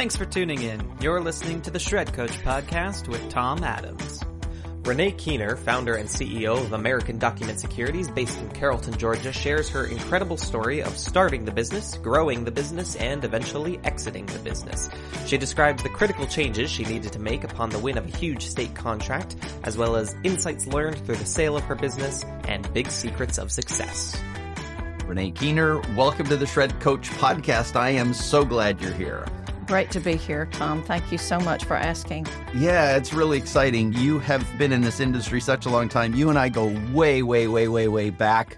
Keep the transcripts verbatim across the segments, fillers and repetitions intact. Thanks for tuning in. You're listening to the Shred Coach Podcast with Tom Adams. Renee Keener, founder and C E O of American Document Securities based in Carrollton, Georgia, shares her incredible story of starting the business, growing the business, and eventually exiting the business. She describes the critical changes she needed to make upon the win of a huge state contract, as well as insights learned through the sale of her business and big secrets of success. Renee Keener, welcome to the Shred Coach Podcast. I am so glad you're here. Great to be here, Tom. Thank you so much for asking. Yeah, it's really exciting. You have been in this industry such a long time. You and I go way, way, way, way, way back.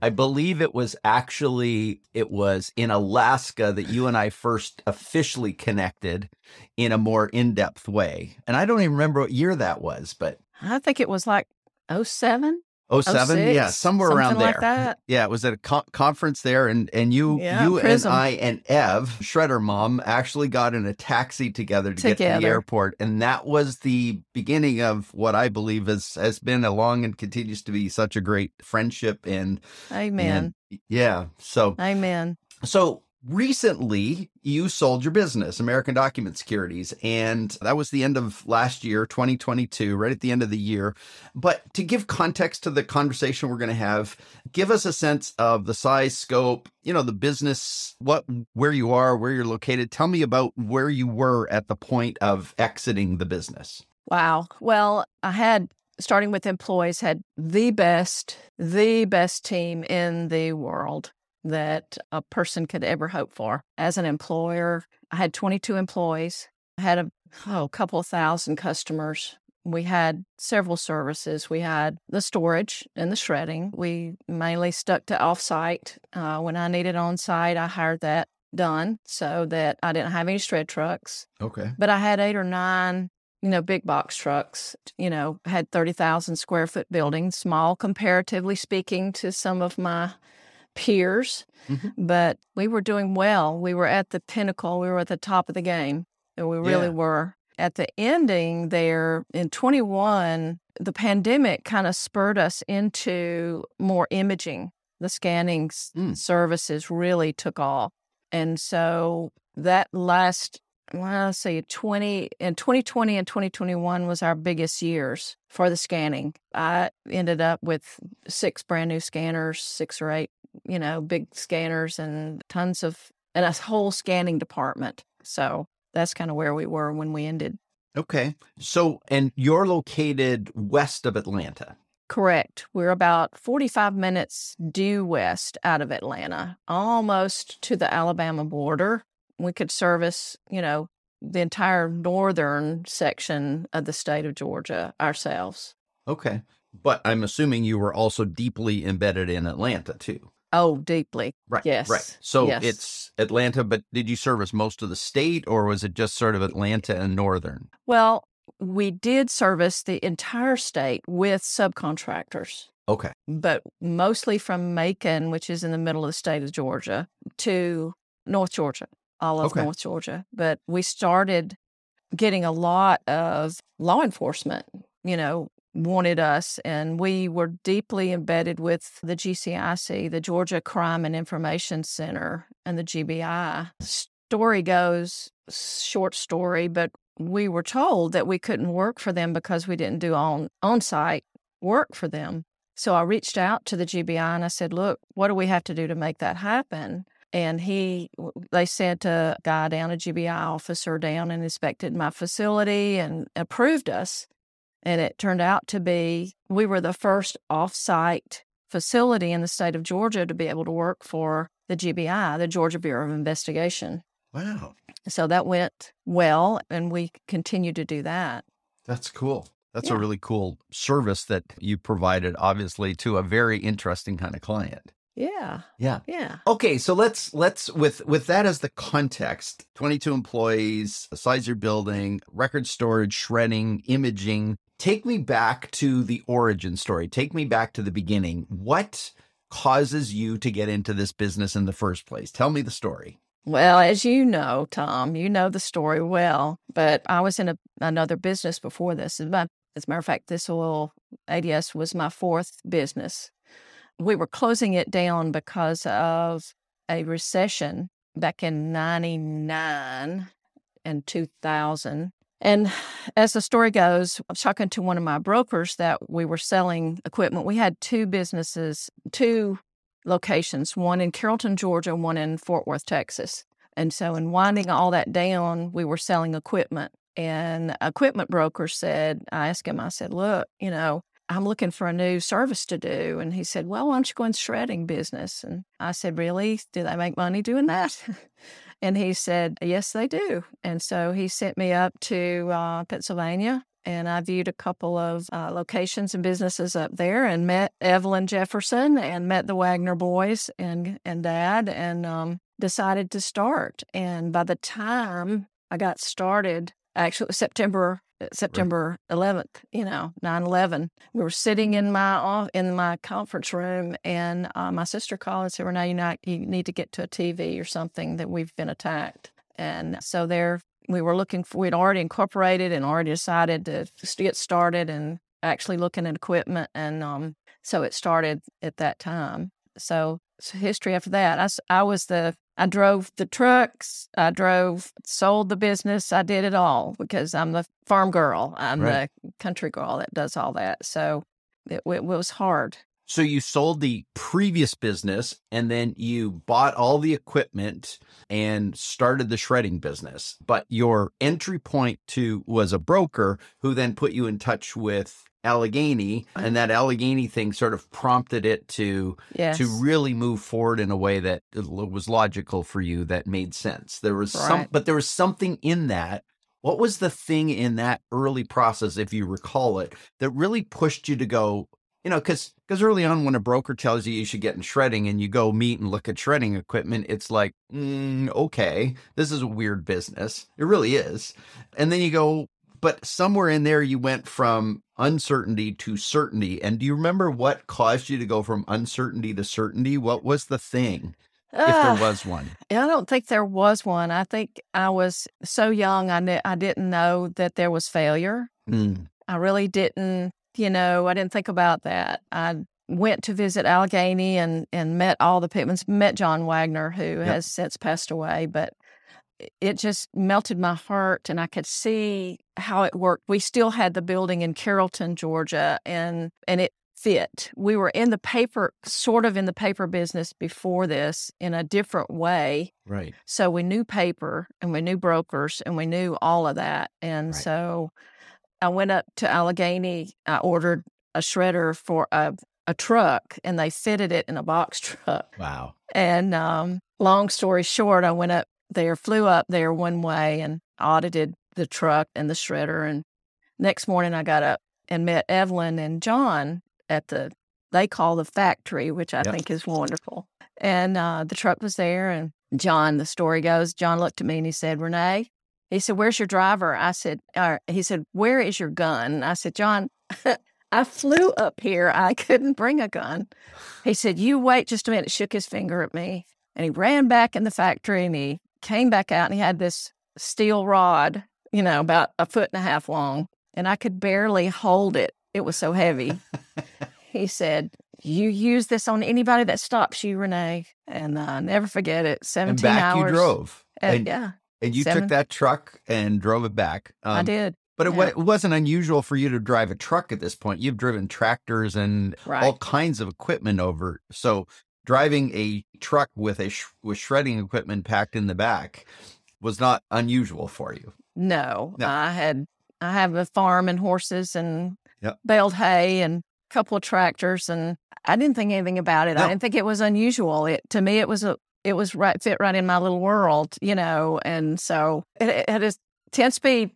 I believe it was actually, it was in Alaska that you and I first officially connected in a more in-depth way. And I don't even remember what year that was, but. I think it was like oh seven. oh seven, yeah, somewhere around there. Like that. Yeah, it was at a co- conference there, and and you, yeah, you Prism. and I and Ev, Shredder Mom, actually got in a taxi together to together. get to the airport, and that was the beginning of what I believe has has been a long and continues to be such a great friendship. And amen. And, yeah. So amen. So. Recently, you sold your business, American Document Securities, and that was the end of last year, twenty twenty-two, right at the end of the year. But to give context to the conversation we're going to have, give us a sense of the size, scope, you know, the business, what, where you are, where you're located. Tell me about where you were at the point of exiting the business. Wow. Well, I had, starting with employees, had the best, the best team in the world that a person could ever hope for. As an employer, I had twenty-two employees. I had a oh, couple of thousand customers. We had several services. We had the storage and the shredding. We mainly stuck to offsite. Uh, when I needed on-site, I hired that done so that I didn't have any shred trucks. Okay. But I had eight or nine, you know, big box trucks, you know, had thirty thousand square foot buildings, small comparatively speaking to some of my peers, mm-hmm. but we were doing well. We were at the pinnacle. We were at the top of the game, and we really yeah. were. At the ending there in twenty-one, the pandemic kind of spurred us into more imaging. The scanning mm. services really took off. And so that last, well, let's see, twenty in twenty twenty and twenty twenty-one was our biggest years for the scanning. I ended up with six brand new scanners, six or eight, you know, big scanners and tons of, and a whole scanning department. So that's kind of where we were when we ended. Okay. So, and you're located west of Atlanta. Correct. We're about forty-five minutes due west out of Atlanta, almost to the Alabama border. We could service, you know, the entire northern section of the state of Georgia ourselves. Okay. But I'm assuming you were also deeply embedded in Atlanta too. Oh, deeply. Right. Yes. Right. So yes. It's Atlanta, but did you service most of the state, or was it just sort of Atlanta and northern? Well, we did service the entire state with subcontractors. Okay. But mostly from Macon, which is in the middle of the state of Georgia, to North Georgia. All of okay. North Georgia. But we started getting a lot of law enforcement, you know, wanted us. And we were deeply embedded with the G C I C, the Georgia Crime and Information Center, and the G B I. Story goes, short story, but we were told that we couldn't work for them because we didn't do on, on-site work for them. So I reached out to the G B I and I said, look, what do we have to do to make that happen? And he, they sent a guy down, a G B I officer down, and inspected my facility and approved us. And it turned out to be, we were the first off-site facility in the state of Georgia to be able to work for the G B I, the Georgia Bureau of Investigation. Wow. So that went well, and we continue to do that. That's cool. That's yeah. a really cool service that you provided, obviously, to a very interesting kind of client. Yeah. Yeah. Yeah. Okay. So let's, let's, with, with that as the context, twenty-two employees, the size of your building, record storage, shredding, imaging, take me back to the origin story. Take me back to the beginning. What causes you to get into this business in the first place? Tell me the story. Well, as you know, Tom, you know the story well, but I was in a, another business before this. As a matter of fact, this oil A D S was my fourth business. We were closing it down because of a recession back in ninety-nine, and two thousand. And as the story goes, I was talking to one of my brokers that we were selling equipment. We had two businesses, two locations, one in Carrollton, Georgia, one in Fort Worth, Texas. And so in winding all that down, we were selling equipment. And equipment broker said, I asked him, I said, look, you know, I'm looking for a new service to do. And he said, well, why don't you go in the shredding business? And I said, really? Do they make money doing that? And he said, yes, they do. And so he sent me up to uh, Pennsylvania, and I viewed a couple of uh, locations and businesses up there and met Evelyn Jefferson and met the Wagner boys and, and dad and um, decided to start. And by the time I got started, actually September September eleventh, you know, nine eleven. We were sitting in my in my conference room, and uh, my sister called and said, "Renee, you not you need to get to a T V or something that we've been attacked." And so there, we were looking for. We'd already incorporated and already decided to get started, and actually looking at equipment, and um, so it started at that time. So, so history after that, I I was the I drove the trucks, I drove, sold the business, I did it all because I'm the farm girl. I'm right. the country girl that does all that. So it, it was hard. So you sold the previous business and then you bought all the equipment and started the shredding business. But your entry point to was a broker who then put you in touch with Allegheny, and that Allegheny thing sort of prompted it to yes. to really move forward in a way that was logical for you, that made sense. There was right. some, but there was something in that. What was the thing in that early process, if you recall it, that really pushed you to go, you know, because because early on when a broker tells you you should get in shredding and you go meet and look at shredding equipment, it's like, mm, okay, this is a weird business. It really is. And then you go, but somewhere in there you went from uncertainty to certainty. And do you remember what caused you to go from uncertainty to certainty? What was the thing, uh, if there was one? I don't think there was one. I think I was so young, I, kn- I didn't know that there was failure. Mm. I really didn't, you know, I didn't think about that. I went to visit Allegheny and, and met all the Pittmans, met John Wagner, who yep. has since passed away, but it just melted my heart, and I could see how it worked. We still had the building in Carrollton, Georgia, and and it fit. We were in the paper, sort of in the paper business before this in a different way. Right. So we knew paper, and we knew brokers, and we knew all of that. And right. so I went up to Allegheny. I ordered a shredder for a, a truck, and they fitted it in a box truck. Wow. And um, long story short, I went up there, flew up there one way and audited the truck and the shredder. And next morning I got up and met Evelyn and John at the, they call the factory, which I yep. think is wonderful. And uh, the truck was there, and John, the story goes, John looked at me and he said, Renee, he said, where's your driver? I said, or he said, where is your gun? I said, John, I flew up here. I couldn't bring a gun. He said, you wait just a minute, shook his finger at me. And he ran back in the factory and he came back out, and he had this steel rod, you know, about a foot and a half long, and I could barely hold it. It was so heavy. He said, you use this on anybody that stops you, Renee. And uh, never forget it. seventeen and back hours. You drove. And, and, yeah. And you seven, took that truck and drove it back. Um, I did. But it, yeah. w- it wasn't unusual for you to drive a truck at this point. You've driven tractors and right. all kinds of equipment over. So driving a truck with a sh- with shredding equipment packed in the back was not unusual for you. No, no. I had I have a farm and horses and yep. baled hay and a couple of tractors, and I didn't think anything about it. No. I didn't think it was unusual. It to me it was a it was right fit right in my little world, you know. And so it, it had a ten speed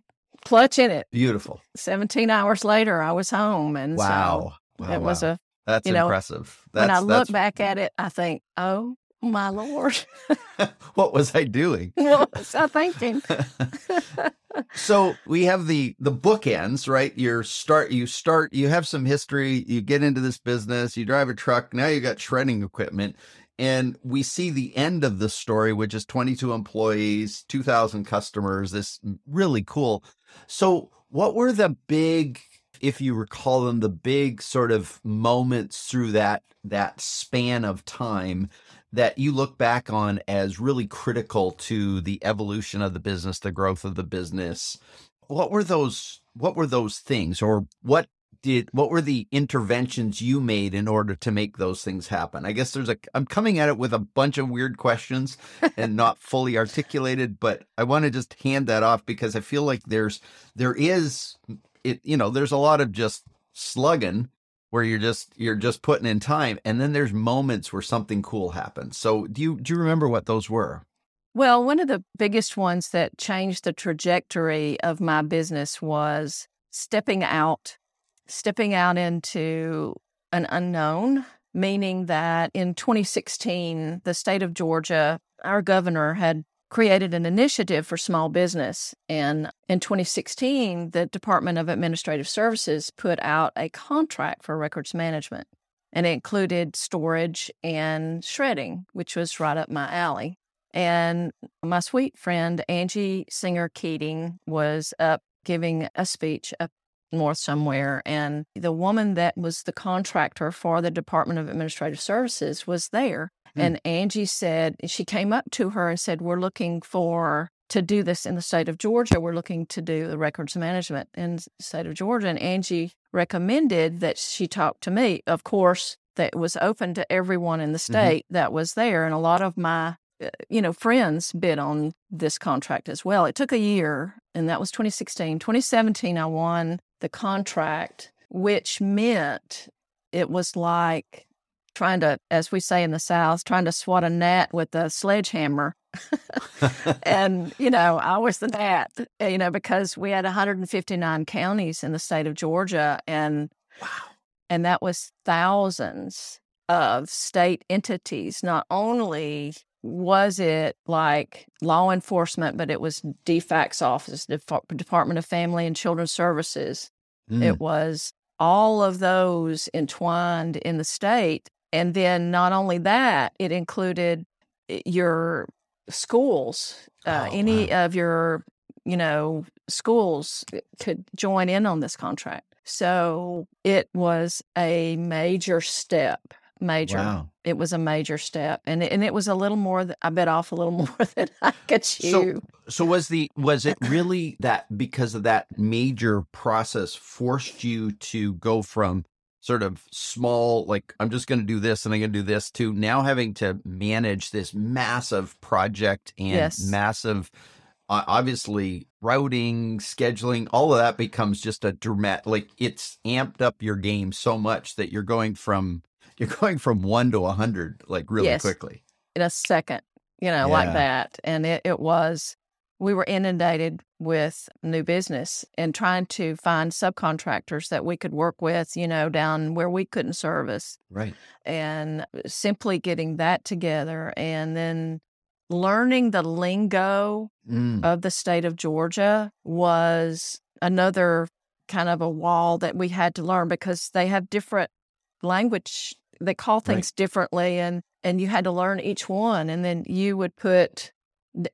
clutch in it. Beautiful. seventeen hours later, I was home, and wow, so wow it wow. was a. That's you know, impressive. That's, when I look back at it, I think, oh, my Lord. What was I doing? What was I thinking? So we have the, the bookends, right? You're start, you start, you have some history, you get into this business, you drive a truck, now you got shredding equipment. And we see the end of the story, which is twenty-two employees, two thousand customers, this really cool. So what were the big... if you recall them, the big sort of moments through that that span of time that you look back on as really critical to the evolution of the business, the growth of the business? What were those, what were those things, or what did, what were the interventions you made in order to make those things happen? I guess there's a, I'm coming at it with a bunch of weird questions and not fully articulated, but I want to just hand that off because I feel like there's, there is, it, you know, there's a lot of just slugging where you're just, you're just putting in time. And then there's moments where something cool happens. So do you, do you remember what those were? Well, one of the biggest ones that changed the trajectory of my business was stepping out, stepping out into an unknown, meaning that in twenty sixteen, the state of Georgia, our governor had created an initiative for small business. And in twenty sixteen, the Department of Administrative Services put out a contract for records management, and it included storage and shredding, which was right up my alley. And my sweet friend, Angie Singer Keating, was up giving a speech up north somewhere. And the woman that was the contractor for the Department of Administrative Services was there. Mm. And Angie said, she came up to her and said, we're looking for, to do this in the state of Georgia, we're looking to do the records management in the state of Georgia. And Angie recommended that she talk to me. Of course, that was open to everyone in the state mm-hmm. that was there. And a lot of my you know, friends bid on this contract as well. It took a year, and that was twenty sixteen. twenty seventeen, I won the contract, which meant it was like trying to, as we say in the South, trying to swat a gnat with a sledgehammer. And, you know, I was the gnat, you know, because we had one hundred fifty-nine counties in the state of Georgia, and wow, and that was thousands of state entities. Not only was it like law enforcement, but it was D F A C S office, Department of Family and Children's Services. Mm. It was all of those entwined in the state. And then not only that, it included your schools. Uh, oh, any wow. of your, you know, schools could join in on this contract. So it was a major step. Major. Wow. It was a major step. And and it was a little more, th- I bet off a little more than I could chew. So, so was the, was it really that because of that major process forced you to go from sort of small, like, I'm just going to do this and I'm going to do this, to now having to manage this massive project and yes. massive, uh, obviously routing, scheduling, all of that becomes just a dramatic, like it's amped up your game so much that you're going from You're going from one to a hundred, like really yes. quickly. In a second, you know, yeah. like that. And it, it was, we were inundated with new business and trying to find subcontractors that we could work with, you know, down where we couldn't service. Right. And simply getting that together and then learning the lingo mm. of the state of Georgia was another kind of a wall that we had to learn, because they have different language. They call things right. differently, and, and you had to learn each one. And then you would put,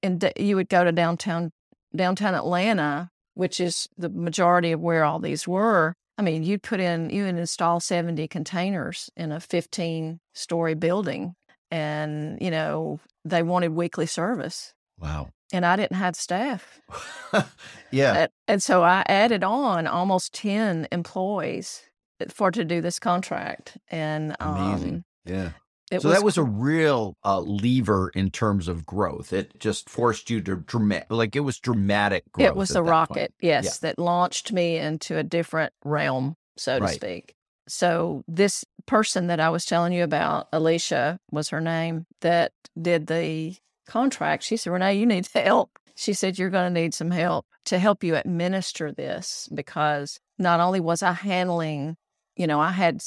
and you would go to downtown, downtown Atlanta, which is the majority of where all these were. I mean, you'd put in, you would install seventy containers in a fifteen story building, and, you know, they wanted weekly service. Wow. And I didn't have staff. yeah. And, and so I added on almost ten employees for to do this contract. And amazing. Um, yeah. It so was, that was a real uh, lever in terms of growth. It just forced you to dramatic, like it was dramatic growth. It was a rocket, point. yes, yeah. that launched me into a different realm, so to right. speak. So this person that I was telling you about, Alicia was her name, that did the contract. She said, Renee, you need help. She said, you're going to need some help to help you administer this, because not only was I handling, you know, I had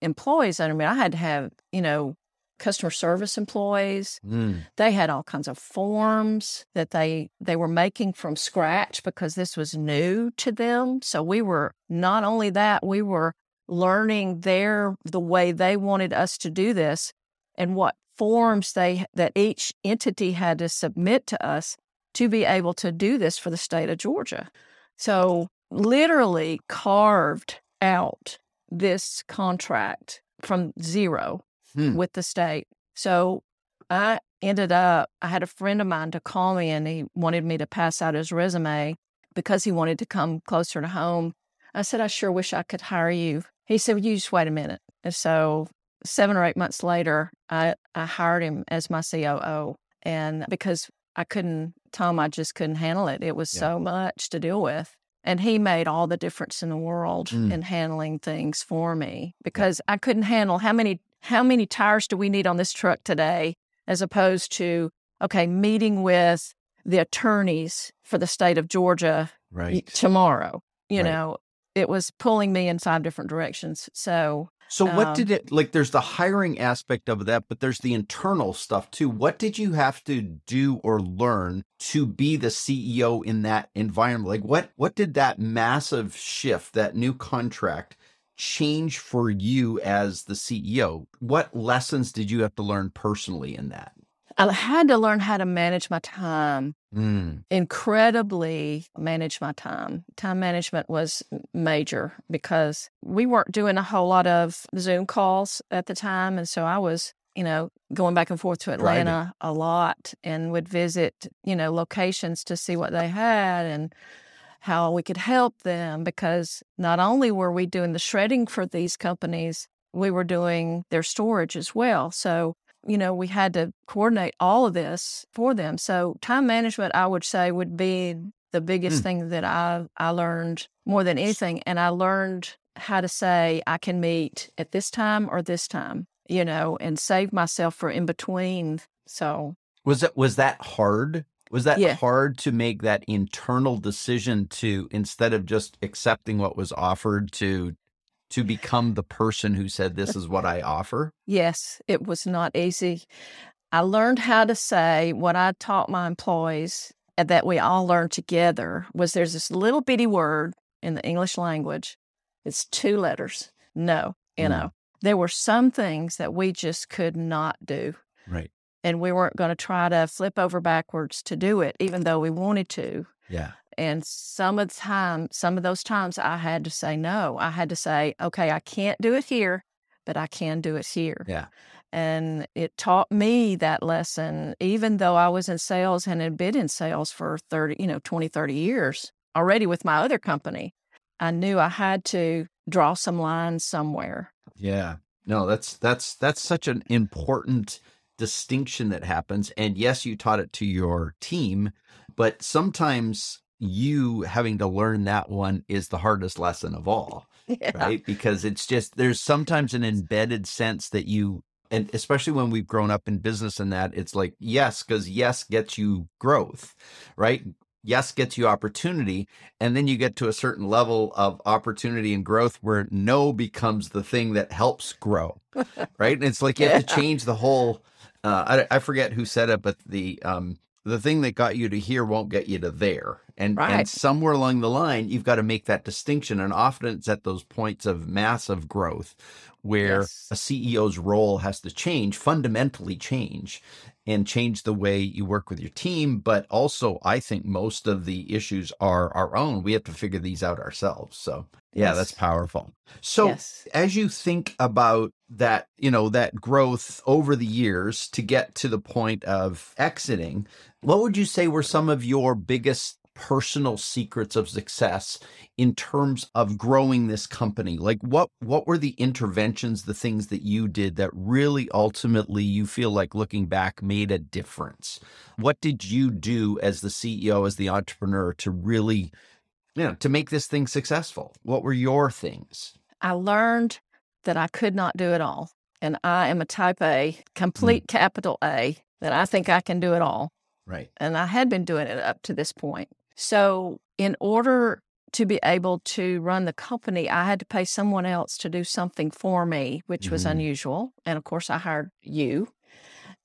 employees under me. I had to have, you know, customer service employees. Mm. They had all kinds of forms that they they were making from scratch because this was new to them. So we were, not only that, we were learning their, the way they wanted us to do this and what forms they, that each entity had to submit to us to be able to do this for the state of Georgia. So literally carved out this contract from zero hmm. with the state. So I ended up, I had a friend of mine to call me, and he wanted me to pass out his resume because he wanted to come closer to home. I said, I sure wish I could hire you. He said, well, you just wait a minute. And so seven or eight months later, I, I hired him as my C O O. And because I couldn't, Tom, I just couldn't handle it. It was yeah. so much to deal with. And he made all the difference in the world mm. in handling things for me, because yeah. I couldn't handle how many how many tires do we need on this truck today, as opposed to, okay, meeting with the attorneys for the state of Georgia right. tomorrow. You right. know, it was pulling me in five different directions. So So what um, did it, like, there's the hiring aspect of that, but there's the internal stuff too. What did you have to do or learn to be the C E O in that environment? Like what, what did that massive shift, that new contract, change for you as the C E O? What lessons did you have to learn personally in that? I had to learn how to manage my time, mm. incredibly manage my time. Time management was major because we weren't doing a whole lot of Zoom calls at the time. And so I was, you know, going back and forth to Atlanta right. a lot, and would visit, you know, locations to see what they had and how we could help them, because not only were we doing the shredding for these companies, we were doing their storage as well. So you know, we had to coordinate all of this for them. So time management, I would say, would be the biggest mm. thing that I I learned more than anything. And I learned how to say, I can meet at this time or this time, you know, and save myself for in between. So was that, was that hard? Was that yeah. hard to make that internal decision to, instead of just accepting what was offered, to to become the person who said, this is what I offer? Yes, it was not easy. I learned how to say what I taught my employees, and that we all learned together, was there's this little bitty word in the English language. It's two letters. No, you mm. know. There were some things that we just could not do. Right. And we weren't going to try to flip over backwards to do it, even though we wanted to. Yeah. And some of the time, some of those times I had to say no. I had to say, okay, I can't do it here, but I can do it here. Yeah. And it taught me that lesson, even though I was in sales and had been in sales for thirty, you know, twenty, thirty years already with my other company. I knew I had to draw some lines somewhere. Yeah. No, that's, that's, that's such an important distinction that happens. And yes, you taught it to your team, but sometimes you having to learn that one is the hardest lesson of all, yeah. right? Because it's just, there's sometimes an embedded sense that you, and especially when we've grown up in business and that, it's like, yes, because yes gets you growth, right? Yes gets you opportunity. And then you get to a certain level of opportunity and growth where no becomes the thing that helps grow, right? And it's like, you yeah. have to change the whole, uh, I, I forget who said it, but the, um, the thing that got you to here won't get you to there. And, right. and somewhere along the line, you've got to make that distinction. And often it's at those points of massive growth where yes. a C E O's role has to change, fundamentally change, and change the way you work with your team. But also, I think most of the issues are our own. We have to figure these out ourselves. So yeah, yes. that's powerful. So yes. as you think about that, you know, that growth over the years to get to the point of exiting, what would you say were some of your biggest personal secrets of success in terms of growing this company? Like what, what were the interventions, the things that you did that really ultimately you feel like looking back made a difference? What did you do as the C E O, as the entrepreneur to really, you know, to make this thing successful? What were your things? I learned that I could not do it all. And I am a type A, complete mm. capital A, that I think I can do it all. Right. And I had been doing it up to this point. So in order to be able to run the company, I had to pay someone else to do something for me, which mm-hmm. was unusual. And of course, I hired you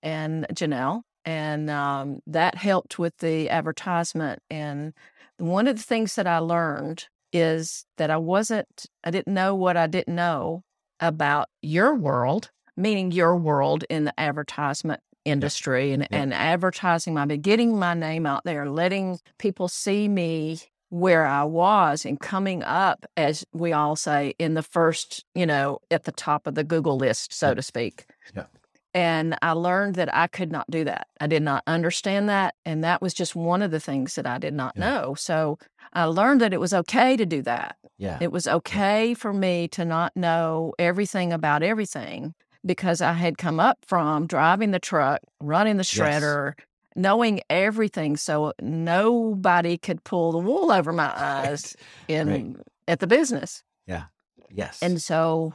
and Janelle, and um, that helped with the advertisement. And one of the things that I learned is that I wasn't, I didn't know what I didn't know about your world, meaning your world in the advertisement industry and, yep. and advertising my, getting my name out there, letting people see me where I was and coming up, as we all say, in the first, you know, at the top of the Google list, so yep. to speak. Yep. And I learned that I could not do that. I did not understand that. And that was just one of the things that I did not yeah. know. So I learned that it was okay to do that. Yeah. It was okay yeah. for me to not know everything about everything, because I had come up from driving the truck, running the shredder, yes. knowing everything. So nobody could pull the wool over my eyes right. in right. at the business. Yeah. Yes. And so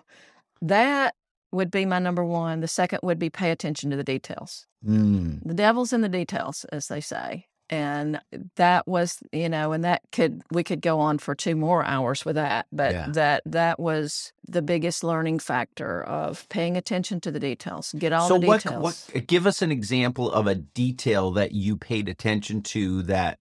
that would be my number one. The second would be pay attention to the details. Mm. The devil's in the details, as they say. And that was, you know, and that could, we could go on for two more hours with that. But yeah. that that was the biggest learning factor of paying attention to the details. Get all so the details. So what, what, give us an example of a detail that you paid attention to that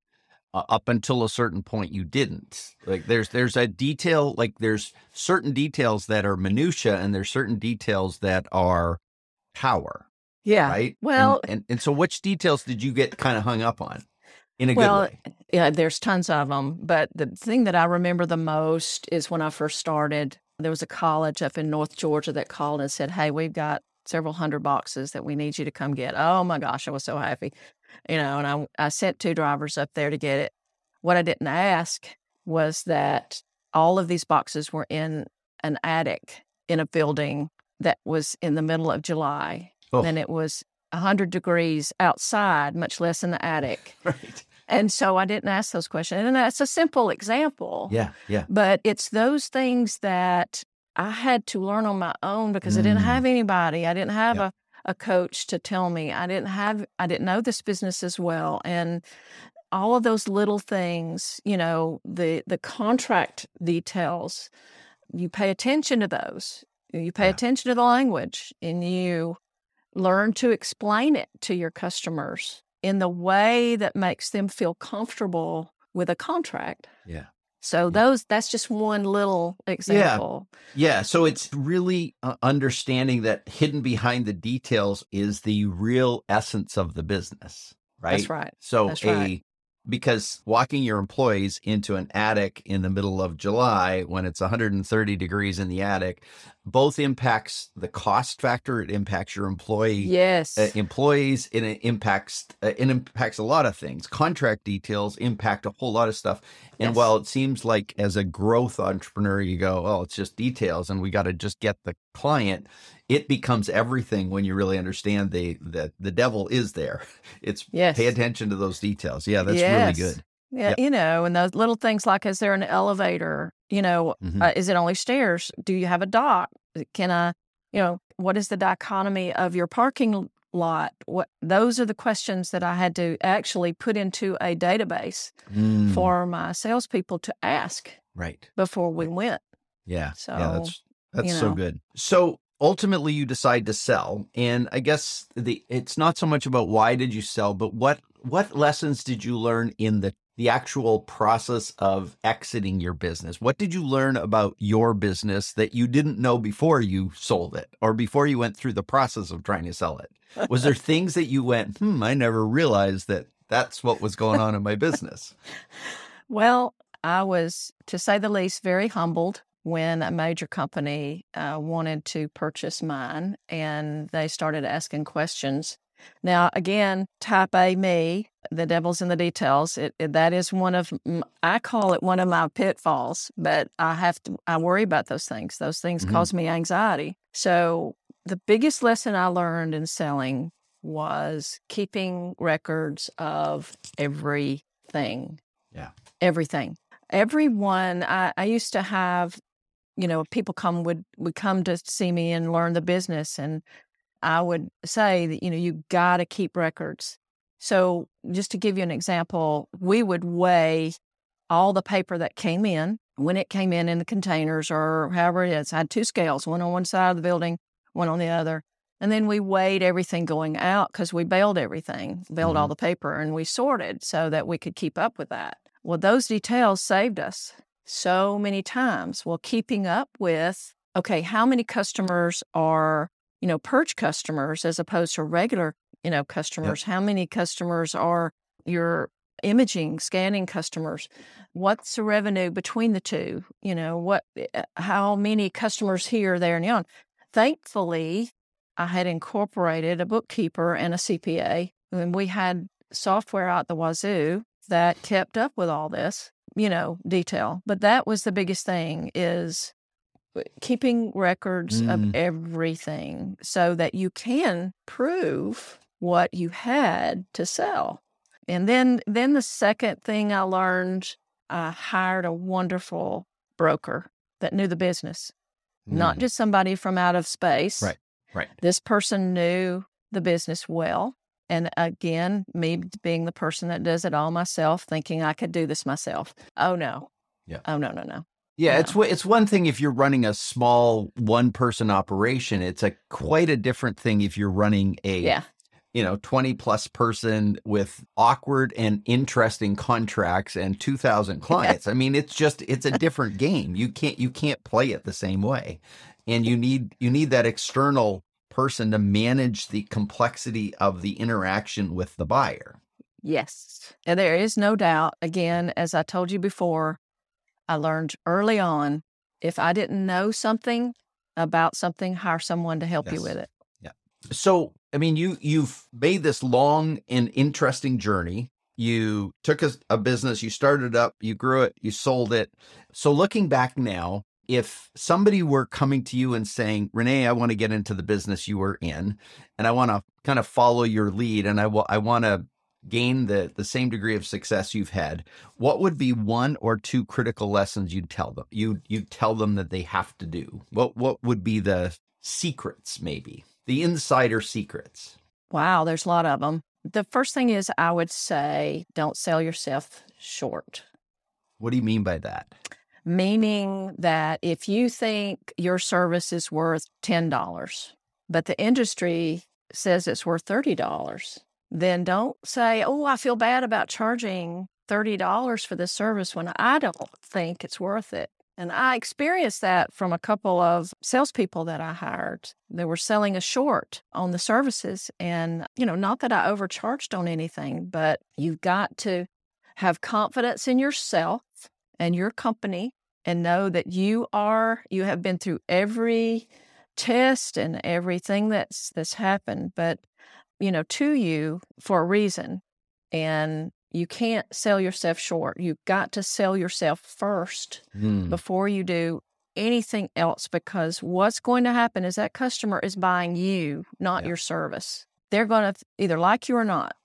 uh, up until a certain point you didn't. Like there's there's a detail, like there's certain details that are minutia, and there's certain details that are power. Yeah. Right? Well. And, and, and so which details did you get kind of hung up on? In a well, good way. Yeah, there's tons of them. But the thing that I remember the most is when I first started, there was a college up in North Georgia that called and said, hey, we've got several hundred boxes that we need you to come get. Oh, my gosh, I was so happy. You know, and I, I sent two drivers up there to get it. What I didn't ask was that all of these boxes were in an attic in a building that was in the middle of July. Oh. And it was one hundred degrees outside, much less in the attic. Right. And so I didn't ask those questions. And that's a simple example. Yeah, yeah. But it's those things that I had to learn on my own, because mm. I didn't have anybody. I didn't have yep. a, a coach to tell me. I didn't have, I didn't know this business as well. And all of those little things, you know, the, the contract details, you pay attention to those. You pay yeah. attention to the language, and you learn to explain it to your customers in the way that makes them feel comfortable with a contract. Yeah. So yeah. those, that's just one little example. Yeah. yeah. So it's really uh, understanding that hidden behind the details is the real essence of the business, right? That's right. So that's a, right. because walking your employees into an attic in the middle of July when it's one hundred thirty degrees in the attic, both impacts the cost factor. It impacts your employee, yes, uh, employees, and it impacts uh, it impacts a lot of things. Contract details impact a whole lot of stuff. And yes. while it seems like as a growth entrepreneur, you go, oh, it's just details, and we got to just get the client. It becomes everything when you really understand the the, the devil is there. It's yes. pay attention to those details. Yeah, that's yes. really good. Yeah, yep. You know, and those little things like, is there an elevator? You know, mm-hmm. uh, is it only stairs? Do you have a dock? Can I, you know, what is the dichotomy of your parking lot? What, those are the questions that I had to actually put into a database mm. for my salespeople to ask right before we went. Yeah, so, yeah that's, that's you know. so good. So ultimately you decide to sell. And I guess the it's not so much about why did you sell, but what, what lessons did you learn in the the actual process of exiting your business? What did you learn about your business that you didn't know before you sold it, or before you went through the process of trying to sell it? Was there things that you went, hmm, I never realized that that's what was going on in my business? Well, I was, to say the least, very humbled when a major company uh, wanted to purchase mine, and they started asking questions. Now, again, type A me, the devil's in the details. It, it, that is one of, I call it one of my pitfalls, but I have to, I worry about those things. Those things mm-hmm. cause me anxiety. So the biggest lesson I learned in selling was keeping records of everything. Yeah. Everything. Everyone, I, I used to have, you know, people come would, would come to see me and learn the business, and I would say that, you know, you got to keep records. So just to give you an example, we would weigh all the paper that came in, when it came in in the containers or however it is. I had two scales, one on one side of the building, one on the other. And then we weighed everything going out, because we baled everything, baled mm-hmm. all the paper, and we sorted so that we could keep up with that. Well, those details saved us so many times. Well, keeping up with, okay, how many customers are, you know, purge customers as opposed to regular, you know, customers. Yep. How many customers are your imaging, scanning customers? What's the revenue between the two? You know, what, how many customers here, there, and yon? Thankfully, I had incorporated a bookkeeper and a C P A, and we had software out the wazoo that kept up with all this, you know, detail. But that was the biggest thing, is keeping records mm. of everything so that you can prove what you had to sell. And then, then the second thing I learned, I hired a wonderful broker that knew the business, mm. not just somebody from out of space. Right, right. This person knew the business well. And again, me being the person that does it all myself, thinking I could do this myself. Oh, no. Yeah. Oh, no, no, no. Yeah, no. it's it's one thing if you're running a small one-person operation. It's a quite a different thing if you're running a, yeah. you know, twenty-plus person with awkward and interesting contracts and two thousand clients. Yeah. I mean, it's just, it's a different game. You can't you can't play it the same way. And you need you need that external person to manage the complexity of the interaction with the buyer. Yes. And there is no doubt, again, as I told you before, I learned early on, if I didn't know something about something, hire someone to help yes. you with it. Yeah. So, I mean, you, you've made this long and interesting journey. You took a, a business, you started up, you grew it, you sold it. So looking back now, if somebody were coming to you and saying, Renee, I want to get into the business you were in, and I want to kind of follow your lead, and I, w- I want to gain the, the same degree of success you've had, what would be one or two critical lessons you'd tell them? You you tell them that they have to do. What what would be the secrets, maybe the insider secrets? Wow, there's a lot of them. The first thing is, I would say, don't sell yourself short. What do you mean by that? Meaning that if you think your service is worth ten dollars, but the industry says it's worth thirty dollars, then don't say, oh, I feel bad about charging thirty dollars for this service when I don't think it's worth it. And I experienced that from a couple of salespeople that I hired. They were selling a short on the services. And, you know, not that I overcharged on anything, but you've got to have confidence in yourself and your company, and know that you are, you have been through every test and everything that's that's happened, but, you know, to you for a reason. And you can't sell yourself short. You've got to sell yourself first mm. before you do anything else, because what's going to happen is that customer is buying you, not yeah. your service. They're going to either like you or not.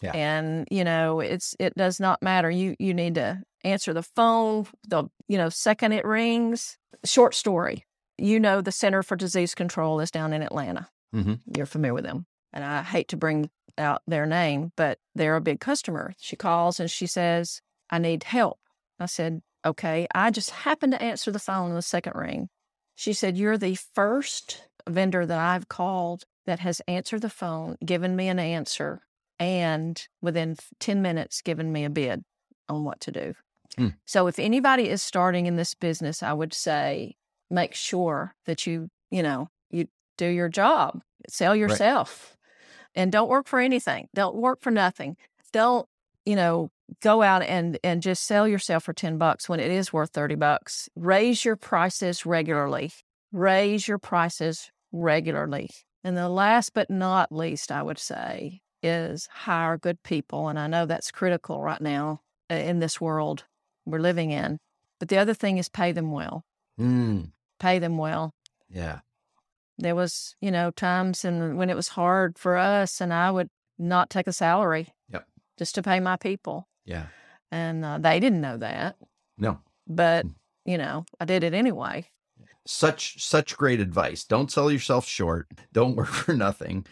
Yeah. And, you know, it's it does not matter. You you need to answer the phone, the, you know, second it rings. Short story. You know, the Center for Disease Control is down in Atlanta. Mm-hmm. You're familiar with them. And I hate to bring out their name, but they're a big customer. She calls and she says, I need help. I said, okay. I just happened to answer the phone in the second ring. She said, you're the first vendor that I've called that has answered the phone, given me an answer, and within ten minutes, given me a bid on what to do. Mm. So if anybody is starting in this business, I would say, make sure that you, you know, you do your job, sell yourself, right. and don't work for anything. Don't work for nothing. Don't, you know, go out and, and just sell yourself for ten bucks when it is worth thirty bucks. Raise your prices regularly. Raise your prices regularly. And the last but not least, I would say, is hire good people. And I know that's critical right now in this world we're living in. But the other thing is pay them well. Mm. Pay them well. Yeah. There was, you know, times in, when it was hard for us, and I would not take a salary yep. just to pay my people. Yeah. And uh, they didn't know that. No. But, mm. you know, I did it anyway. Such, such great advice. Don't sell yourself short. Don't work for nothing.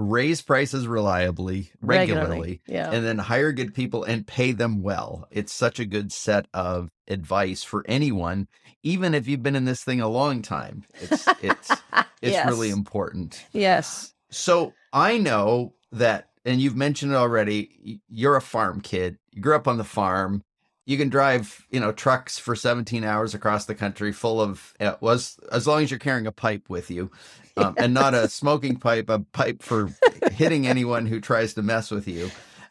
Raise prices reliably, regularly, regularly yeah. and then hire good people and pay them well. It's such a good set of advice for anyone, even if you've been in this thing a long time. It's it's it's yes. really important. Yes. So I know that, and you've mentioned it already, you're a farm kid. You grew up on the farm. You can drive, you know, trucks for seventeen hours across the country full of, uh, was as long as you're carrying a pipe with you um, yes. and not a smoking pipe, a pipe for hitting anyone who tries to mess with you.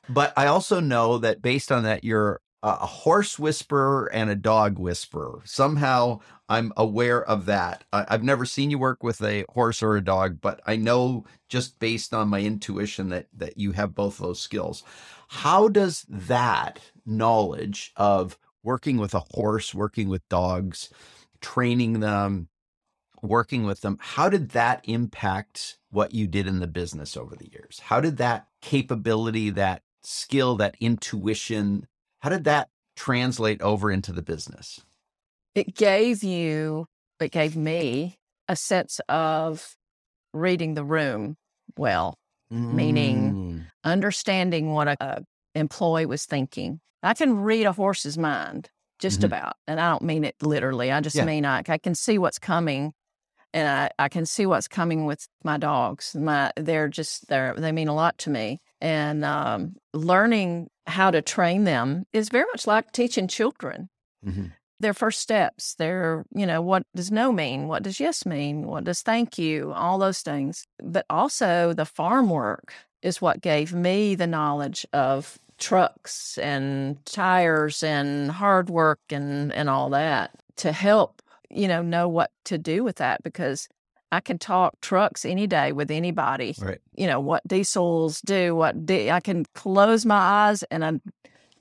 But I also know that based on that, you're uh, a horse whisperer and a dog whisperer. Somehow I'm aware of that. I, I've never seen you work with a horse or a dog, but I know just based on my intuition that, that you have both those skills. How does that knowledge of working with a horse, working with dogs, training them, working with them, how did that impact what you did in the business over the years? How did that capability, that skill, that intuition, how did that translate over into the business? It gave you, it gave me a sense of reading the room well, mm. meaning understanding what a, a employee was thinking. I can read a horse's mind just mm-hmm. about, and I don't mean it literally. I just yeah. mean I, I can see what's coming. And I, I can see what's coming with my dogs. My they're just they're they mean a lot to me. And um, learning how to train them is very much like teaching children mm-hmm. their first steps. Their you know what does no mean? What does yes mean? What does thank you? All those things. But also the farm work is what gave me the knowledge of trucks and tires and hard work and and all that to help. you know, know what to do with that, because I can talk trucks any day with anybody, right. you know, what diesels do, what di- I can close my eyes and a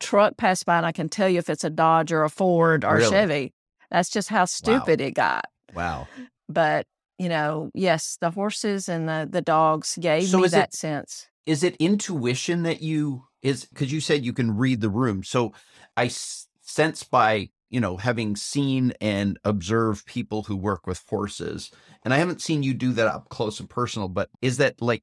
truck passed by and I can tell you if it's a Dodge or a Ford or really? Chevy. That's just how stupid wow. it got. Wow. But, you know, yes, the horses and the, the dogs gave so me that it, sense. Is it intuition that you, is, because you said you can read the room. So I s- sense by you know, having seen and observed people who work with horses, and I haven't seen you do that up close and personal, but is that like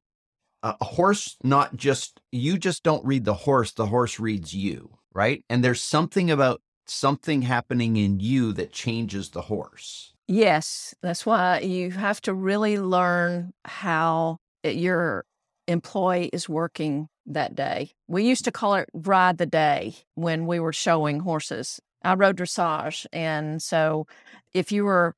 a, a horse, not just, you just don't read the horse, the horse reads you, right? And there's something about something happening in you that changes the horse. Yes, that's why you have to really learn how your employee is working that day. We used to call it Ride the Day when we were showing horses. I rode dressage, and so if you were,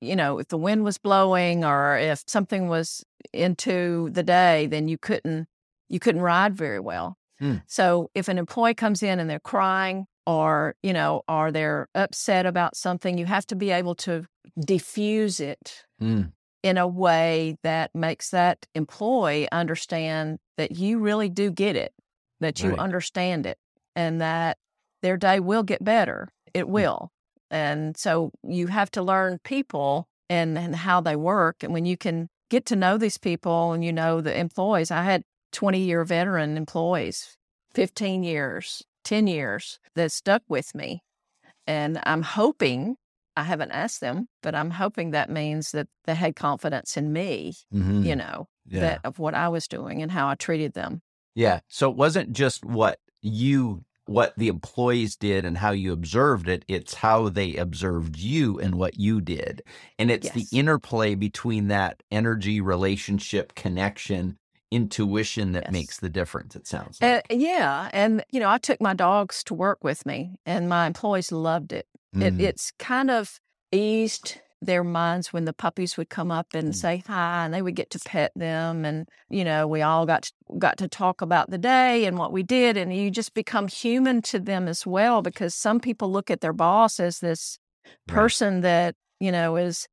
you know, if the wind was blowing or if something was into the day, then you couldn't you couldn't ride very well. Hmm. So if an employee comes in and they're crying or, you know, or they're upset about something, you have to be able to diffuse it hmm. in a way that makes that employee understand that you really do get it, that you right. understand it, and that their day will get better. It will. And so you have to learn people and, and how they work. And when you can get to know these people and you know the employees, I had twenty-year veteran employees, fifteen years, ten years that stuck with me. And I'm hoping, I haven't asked them, but I'm hoping that means that they had confidence in me, mm-hmm. you know, yeah. that of what I was doing and how I treated them. Yeah. So it wasn't just what you what the employees did and how you observed it, it's how they observed you and what you did. And it's yes. the interplay between that energy, relationship, connection, intuition that yes. makes the difference, it sounds like. Uh, yeah. And, you know, I took my dogs to work with me and my employees loved it. Mm-hmm. it it's kind of eased their minds when the puppies would come up and mm. say hi, and they would get to pet them. And, you know, we all got to, got to talk about the day and what we did. And you just become human to them as well, because some people look at their boss as this person right. that, you know, is,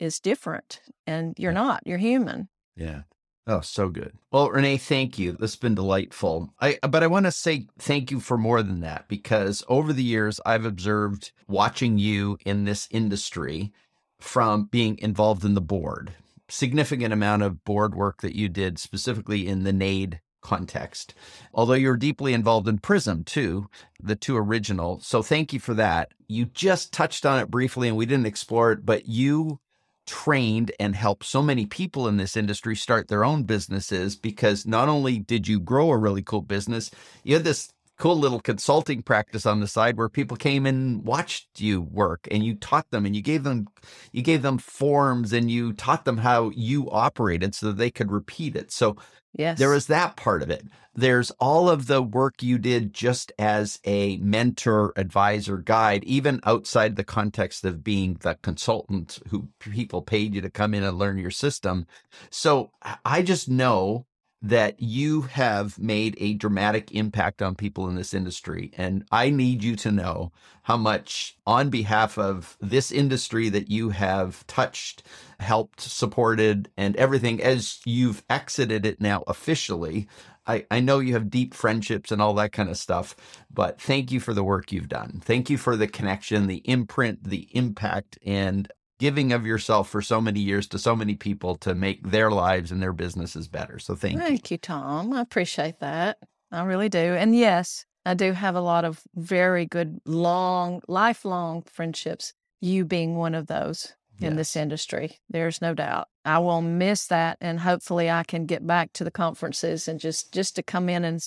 is different, and you're yeah. not, you're human. Yeah. Oh, so good. Well, Renee, thank you. This has been delightful. I, but I want to say thank you for more than that, because over the years I've observed watching you in this industry from being involved in the board, significant amount of board work that you did specifically in the N A I D context, although you're deeply involved in Prism too, the two original. So thank you for that. You just touched on it briefly and we didn't explore it, but you trained and helped so many people in this industry start their own businesses, because not only did you grow a really cool business, you had this cool little consulting practice on the side where people came and watched you work, and you taught them and you gave them, you gave them forms and you taught them how you operated so that they could repeat it. So yes. there is that part of it. There's all of the work you did just as a mentor, advisor, guide, even outside the context of being the consultant who people paid you to come in and learn your system. So I just know that you have made a dramatic impact on people in this industry. And I need you to know how much, on behalf of this industry, that you have touched, helped, supported, and everything as you've exited it now officially. I, I know you have deep friendships and all that kind of stuff, but thank you for the work you've done. Thank you for the connection, the imprint, the impact, and giving of yourself for so many years to so many people to make their lives and their businesses better. So thank you. Thank you, Tom. I appreciate that. I really do. And yes, I do have a lot of very good, long, lifelong friendships, you being one of those in yes. this industry. There's no doubt. I will miss that. And hopefully I can get back to the conferences and just, just to come in and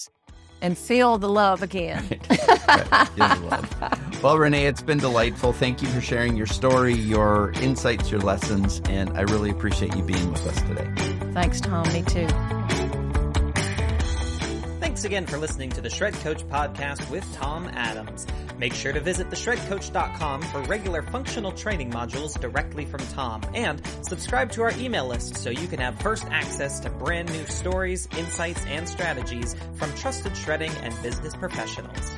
and feel the love again. Right. Right. Feel the love. Well, Renee, it's been delightful. Thank you for sharing your story, your insights, your lessons, and I really appreciate you being with us today. Thanks, Tom. Me too. Thanks again for listening to the Shred Coach podcast with Tom Adams. Make sure to visit the shred coach dot com for regular functional training modules directly from Tom, and subscribe to our email list so you can have first access to brand new stories, insights, and strategies from trusted shredding and business professionals.